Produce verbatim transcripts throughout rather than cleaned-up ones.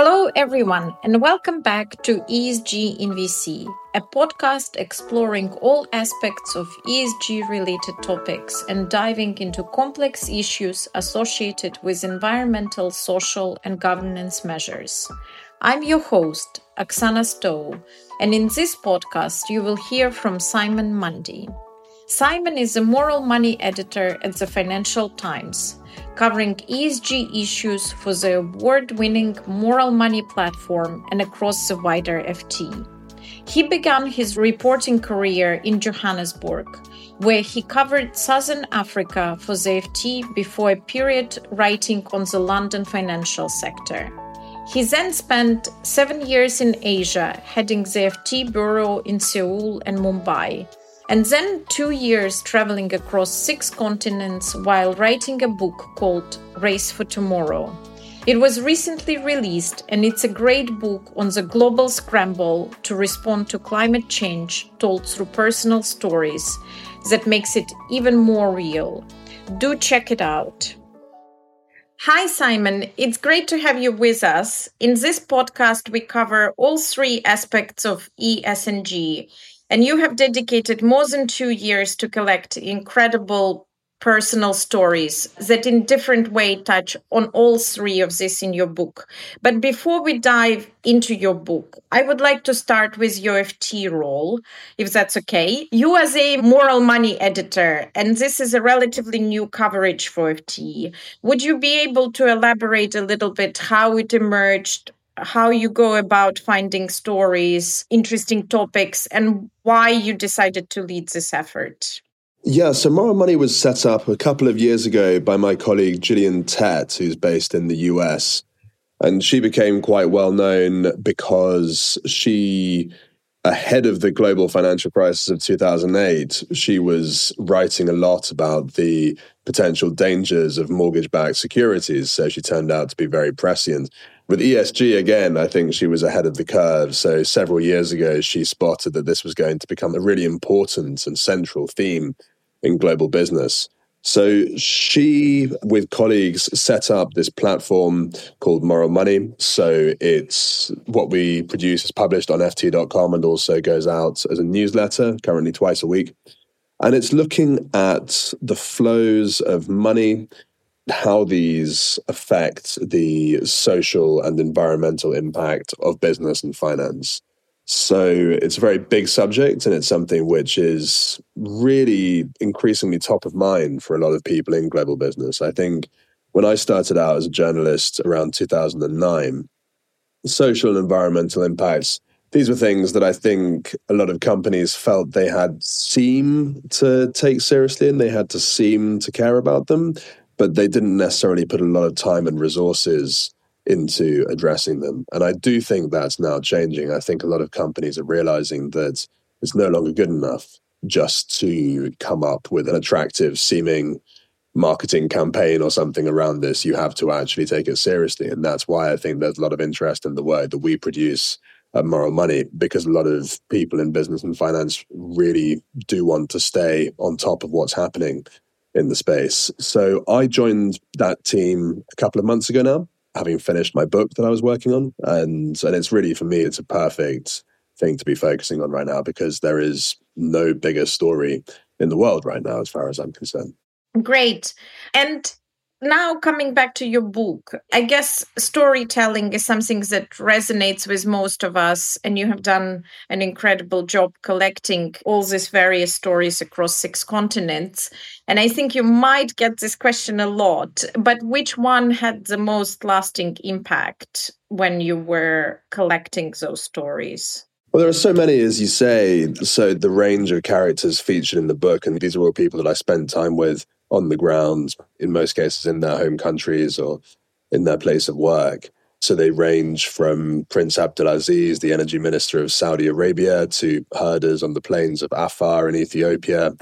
Hello, everyone, and welcome back to E S G in V C, a podcast exploring all aspects of E S G-related topics and diving into complex issues associated with environmental, social, and governance measures. I'm your host, Oksana Stowe, and in this podcast, you will hear from Simon Mundy. Simon is a Moral Money editor at the Financial Times, covering E S G issues for the award-winning Moral Money platform and across the wider F T. He began his reporting career in Johannesburg, where he covered Southern Africa for the F T before a period writing on the London financial sector. He then spent seven years in Asia, heading the F T bureau in Seoul and Mumbai, and then two years traveling across six continents while writing a book called Race for Tomorrow. It was recently released, and it's a great book on the global scramble to respond to climate change told through personal stories that makes it even more real. Do check it out. Hi, Simon. It's great to have you with us. In this podcast, we cover all three aspects of E S G, and you have dedicated more than two years to collect incredible personal stories that in different way touch on all three of this in your book. But before we dive into your book, I would like to start with your F T role, if that's okay. You as a Moral Money editor, and this is a relatively new coverage for F T. Would you be able to elaborate a little bit how it emerged, how you go about finding stories, interesting topics, and why you decided to lead this effort? Yeah, so Moral Money was set up a couple of years ago by my colleague Gillian Tett, who's based in the U S. And she became quite well known because she, ahead of the global financial crisis of two thousand eight, she was writing a lot about the potential dangers of mortgage-backed securities. So she turned out to be very prescient. With E S G, again, I think she was ahead of the curve. So several years ago, she spotted that this was going to become a really important and central theme in global business. So she, with colleagues, set up this platform called Moral Money. So it's what we produce is published on F T dot com and also goes out as a newsletter, currently twice a week. And it's looking at the flows of money, how these affect the social and environmental impact of business and finance. So it's a very big subject, and it's something which is really increasingly top of mind for a lot of people in global business. I think when I started out as a journalist around two thousand nine, social and environmental impacts, these were things that I think a lot of companies felt they had seem to take seriously and they had to seem to care about them, but they didn't necessarily put a lot of time and resources into addressing them. And I do think that's now changing. I think a lot of companies are realizing that it's no longer good enough just to come up with an attractive seeming marketing campaign or something around this. You have to actually take it seriously. And that's why I think there's a lot of interest in the work that we produce at Moral Money, because a lot of people in business and finance really do want to stay on top of what's happening in the space. So I joined that team a couple of months ago now, having finished my book that I was working on. And and it's really, for me, it's a perfect thing to be focusing on right now, because there is no bigger story in the world right now, as far as I'm concerned. Great. And now coming back to your book, I guess storytelling is something that resonates with most of us, and you have done an incredible job collecting all these various stories across six continents. And I think you might get this question a lot, but which one had the most lasting impact when you were collecting those stories? Well, there are so many, as you say. So the range of characters featured in the book, and these are all people that I spent time with on the ground, in most cases in their home countries or in their place of work. So they range from Prince Abdulaziz, the energy minister of Saudi Arabia, to herders on the plains of Afar in Ethiopia,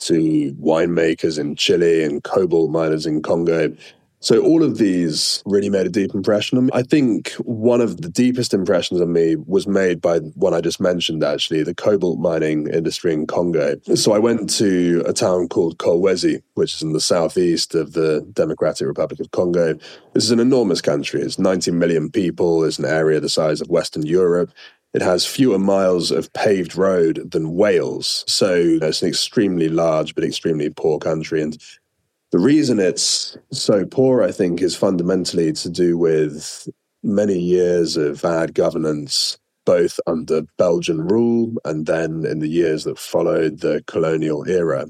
to winemakers in Chile and cobalt miners in Congo. So all of these really made a deep impression on me. I think one of the deepest impressions on me was made by one I just mentioned, actually, the cobalt mining industry in Congo. So I went to a town called Kolwezi, which is in the southeast of the Democratic Republic of Congo. This is an enormous country. It's ninety million people. It's an area the size of Western Europe. It has fewer miles of paved road than Wales. So you know, it's an extremely large but extremely poor country. And the reason it's so poor, I think, is fundamentally to do with many years of bad governance, both under Belgian rule and then in the years that followed the colonial era.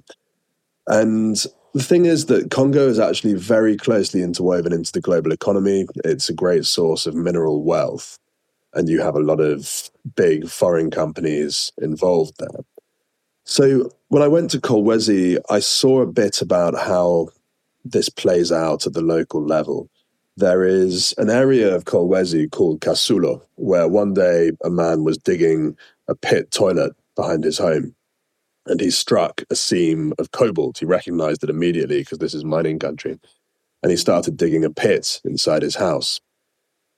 And the thing is that Congo is actually very closely interwoven into the global economy. It's a great source of mineral wealth, and you have a lot of big foreign companies involved there. So when I went to Kolwezi, I saw a bit about how this plays out at the local level. There is an area of Kolwezi called Kasulo, where one day a man was digging a pit toilet behind his home, and he struck a seam of cobalt. He recognized it immediately because this is mining country. And he started digging a pit inside his house.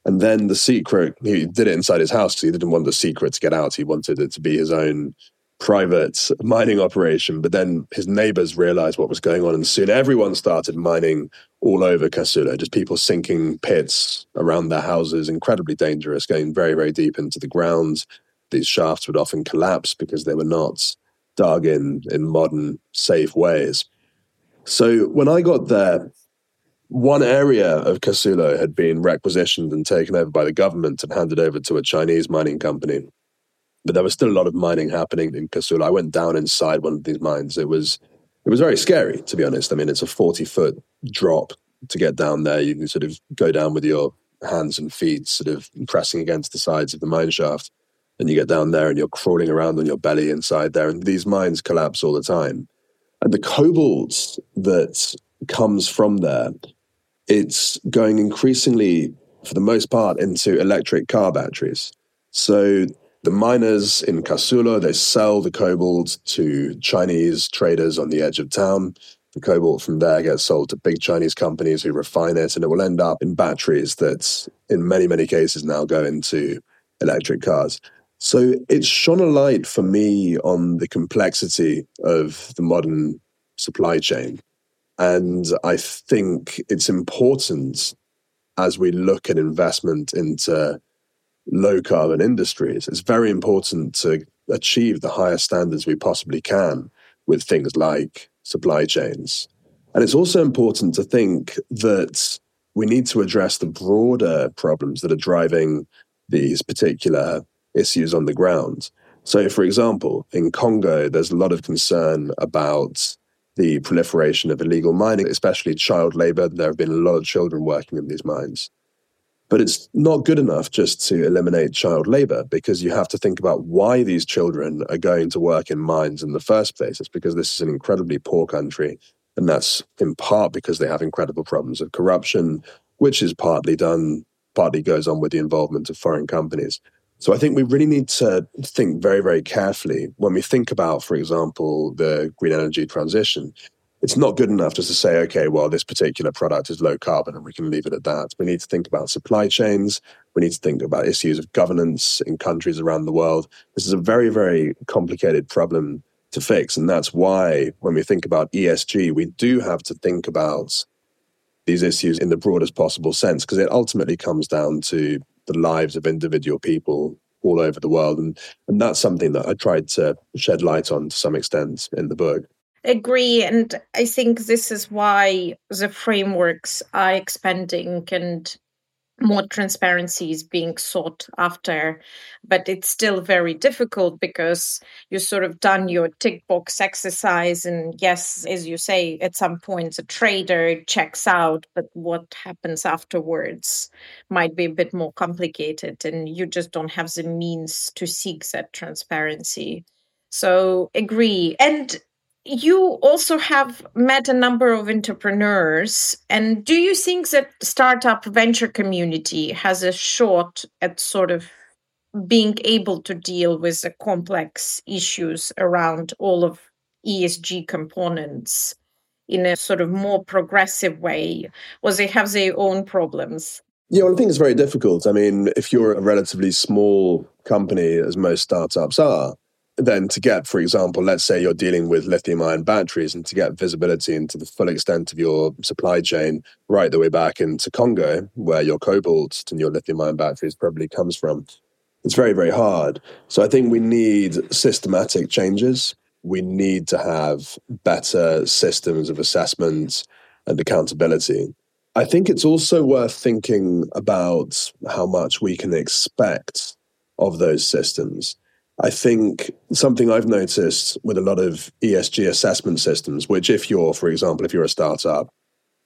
And then the secret, he did it inside his house because he didn't want the secret to get out. He wanted it to be his own private mining operation, but then his neighbors realized what was going on, and soon everyone started mining all over Kasulo, just people sinking pits around their houses, incredibly dangerous, going very, very deep into the ground. These shafts would often collapse because they were not dug in, in modern, safe ways. So when I got there, one area of Kasulo had been requisitioned and taken over by the government and handed over to a Chinese mining company. But there was still a lot of mining happening in Kasulo. I went down inside one of these mines. It was it was very scary, to be honest. I mean, it's a forty-foot drop to get down there. You can sort of go down with your hands and feet sort of pressing against the sides of the mine shaft. And you get down there and you're crawling around on your belly inside there. And these mines collapse all the time. And the cobalt that comes from there, it's going increasingly, for the most part, into electric car batteries. So the miners in Kasulo, they sell the cobalt to Chinese traders on the edge of town. The cobalt from there gets sold to big Chinese companies who refine it, and it will end up in batteries that in many, many cases now go into electric cars. So it shone a light for me on the complexity of the modern supply chain. And I think it's important as we look at investment into low-carbon industries. It's very important to achieve the highest standards we possibly can with things like supply chains. And it's also important to think that we need to address the broader problems that are driving these particular issues on the ground. So, for example, in Congo, there's a lot of concern about the proliferation of illegal mining, especially child labor. There have been a lot of children working in these mines. But it's not good enough just to eliminate child labor, because you have to think about why these children are going to work in mines in the first place. It's because this is an incredibly poor country, and that's in part because they have incredible problems of corruption, which is partly done, partly goes on with the involvement of foreign companies. So I think we really need to think very, very carefully when we think about, for example, the green energy transition. It's not good enough just to say, okay, well, this particular product is low carbon and we can leave it at that. We need to think about supply chains. We need to think about issues of governance in countries around the world. This is a very, very complicated problem to fix. And that's why when we think about E S G, we do have to think about these issues in the broadest possible sense, because it ultimately comes down to the lives of individual people all over the world. And, and that's something that I tried to shed light on to some extent in the book. Agree, and I think this is why the frameworks are expanding and more transparency is being sought after. But it's still very difficult because you've sort of done your tick box exercise, and yes, as you say, at some point the trader checks out, but what happens afterwards might be a bit more complicated, and you just don't have the means to seek that transparency. So agree. And you also have met a number of entrepreneurs, and do you think that startup venture community has a shot at sort of being able to deal with the complex issues around all of E S G components in a sort of more progressive way, or they have their own problems? Yeah, well, I think it's very difficult. I mean, if you're a relatively small company, as most startups are, then to get, for example, let's say you're dealing with lithium-ion batteries, and to get visibility into the full extent of your supply chain right the way back into Congo, where your cobalt and your lithium-ion batteries probably comes from, it's very, very hard. So I think we need systematic changes. We need to have better systems of assessment and accountability. I think it's also worth thinking about how much we can expect of those systems. I think something I've noticed with a lot of E S G assessment systems, which if you're, for example, if you're a startup,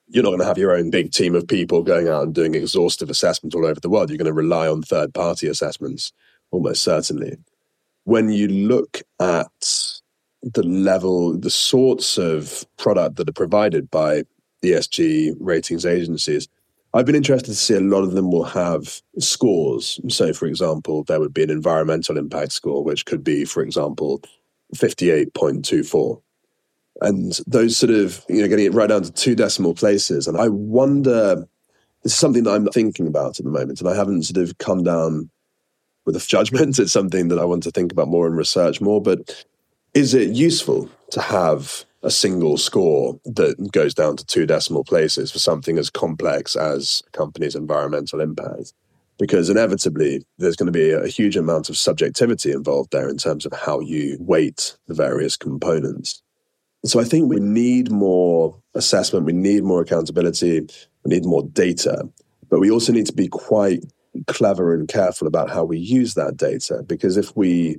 you're not going to have your own big team of people going out and doing exhaustive assessments all over the world. You're going to rely on third-party assessments, almost certainly. When you look at the level, the sorts of product that are provided by E S G ratings agencies, I've been interested to see a lot of them will have scores. So, for example, there would be an environmental impact score, which could be, for example, fifty-eight point two four. And those sort of, you know, getting it right down to two decimal places. And I wonder, this is something that I'm thinking about at the moment, and I haven't sort of come down with a judgment. It's something that I want to think about more and research more. But is it useful to have a single score that goes down to two decimal places for something as complex as a company's environmental impact? Because inevitably, there's going to be a huge amount of subjectivity involved there in terms of how you weight the various components. So I think we need more assessment, we need more accountability, we need more data, but we also need to be quite clever and careful about how we use that data, because if we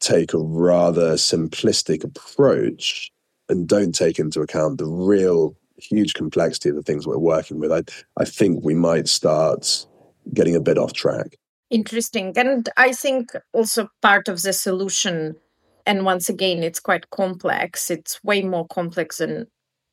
take a rather simplistic approach and don't take into account the real huge complexity of the things we're working with, I, I think we might start getting a bit off track. Interesting. And I think also part of the solution, and once again, it's quite complex. It's way more complex than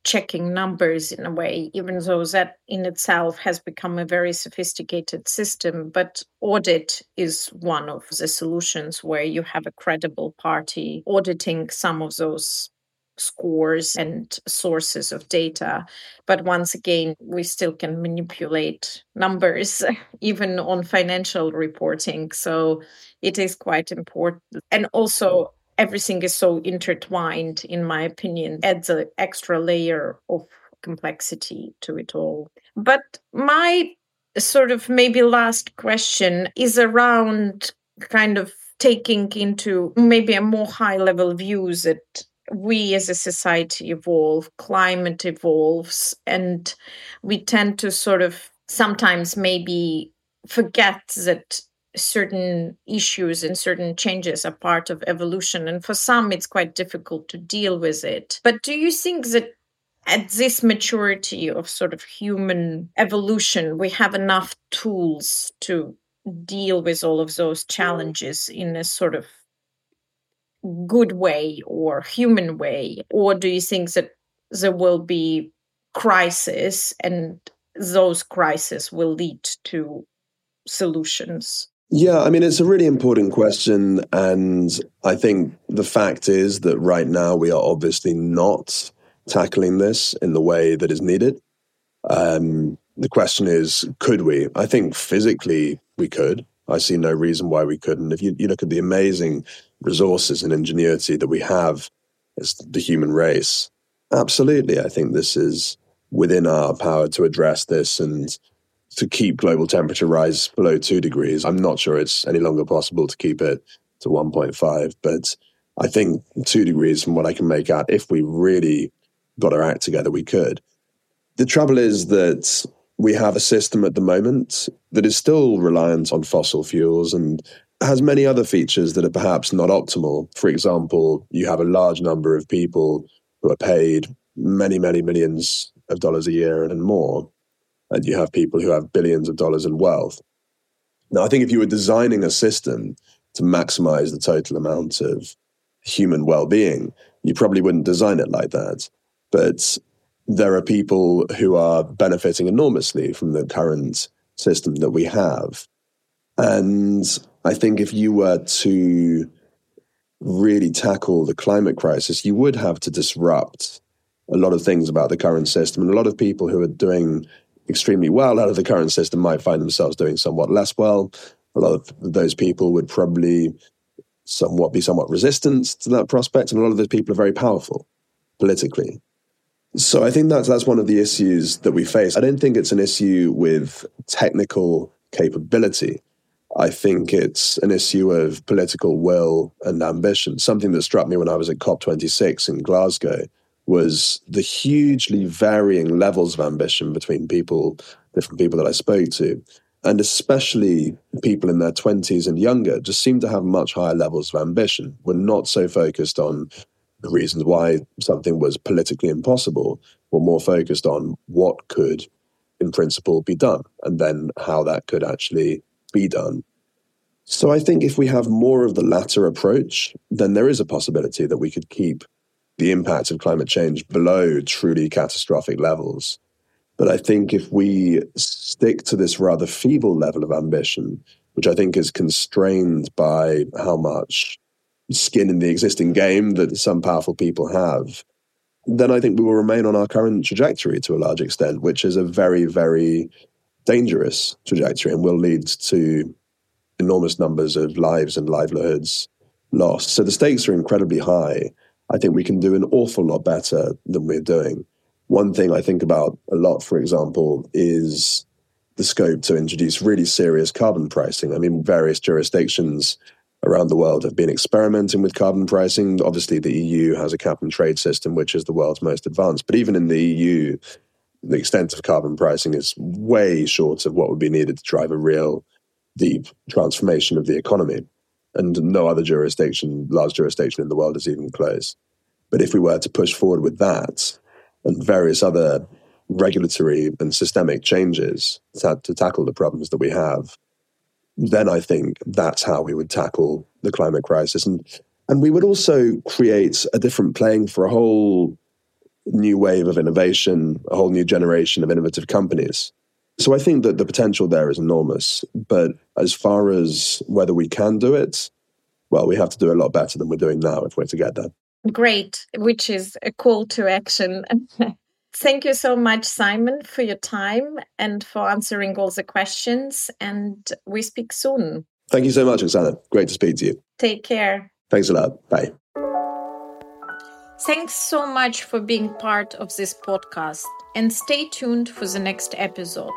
checking numbers in a way, even though that in itself has become a very sophisticated system. But audit is one of the solutions where you have a credible party auditing some of those scores and sources of data. But once again, we still can manipulate numbers, even on financial reporting. So it is quite important. And also, everything is so intertwined, in my opinion, adds an extra layer of complexity to it all. But my sort of maybe last question is around kind of taking into maybe a more high-level view that we as a society evolve, climate evolves, and we tend to sort of sometimes maybe forget that certain issues and certain changes are part of evolution. And for some, it's quite difficult to deal with it. But do you think that at this maturity of sort of human evolution, we have enough tools to deal with all of those challenges in a sort of good way or human way? Or do you think that there will be crises and those crises will lead to solutions? Yeah, I mean, it's a really important question. And I think the fact is that right now we are obviously not tackling this in the way that is needed. Um, the question is, could we? I think physically we could. I see no reason why we couldn't. If you, you look at the amazing resources and ingenuity that we have as the human race, absolutely, I think this is within our power to address this and to keep global temperature rise below two degrees. I'm not sure it's any longer possible to keep it to one point five, but I think two degrees from what I can make out, if we really got our act together, we could. The trouble is that we have a system at the moment that is still reliant on fossil fuels and has many other features that are perhaps not optimal. For example, you have a large number of people who are paid many, many millions of dollars a year and more, and you have people who have billions of dollars in wealth. Now, I think if you were designing a system to maximize the total amount of human well-being, you probably wouldn't design it like that. But there are people who are benefiting enormously from the current system that we have. And I think if you were to really tackle the climate crisis, you would have to disrupt a lot of things about the current system. And a lot of people who are doing extremely well out of the current system might find themselves doing somewhat less well. A lot of those people would probably somewhat be somewhat resistant to that prospect. And a lot of those people are very powerful politically. So I think that's, that's one of the issues that we face. I don't think it's an issue with technical capability. I think it's an issue of political will and ambition. Something that struck me when I was at COP twenty-six in Glasgow was the hugely varying levels of ambition between people, different people that I spoke to. And especially people in their twenties and younger just seem to have much higher levels of ambition. We're not so focused on the reasons why something was politically impossible. We're more focused on what could, in principle, be done, and then how that could actually be done. So I think if we have more of the latter approach, then there is a possibility that we could keep the impact of climate change below truly catastrophic levels. But I think if we stick to this rather feeble level of ambition, which I think is constrained by how much skin in the existing game that some powerful people have, then I think we will remain on our current trajectory to a large extent, which is a very, very dangerous trajectory and will lead to enormous numbers of lives and livelihoods lost. So the stakes are incredibly high. I think we can do an awful lot better than we're doing. One thing I think about a lot, for example, is the scope to introduce really serious carbon pricing. I mean, various jurisdictions around the world have been experimenting with carbon pricing. Obviously, the E U has a cap and trade system, which is the world's most advanced. But even in the E U, the extent of carbon pricing is way short of what would be needed to drive a real deep transformation of the economy. And no other jurisdiction, large jurisdiction in the world is even close. But if we were to push forward with that and various other regulatory and systemic changes to, to tackle the problems that we have, then I think that's how we would tackle the climate crisis. And, and we would also create a different playing for a whole new wave of innovation, a whole new generation of innovative companies. So I think that the potential there is enormous. But as far as whether we can do it, well, we have to do a lot better than we're doing now if we're to get there. Great, which is a call to action. Thank you so much, Simon, for your time and for answering all the questions. And we speak soon. Thank you so much, Oksana. Great to speak to you. Take care. Thanks a lot. Bye. Thanks so much for being part of this podcast, and stay tuned for the next episode.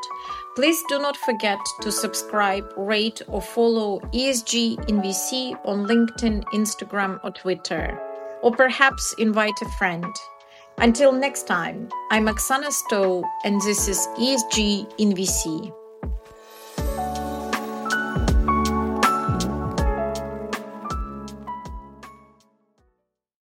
Please do not forget to subscribe, rate or follow E S G in V C on LinkedIn, Instagram or Twitter, or perhaps invite a friend. Until next time, I'm Oksana Stowe and this is E S G in V C.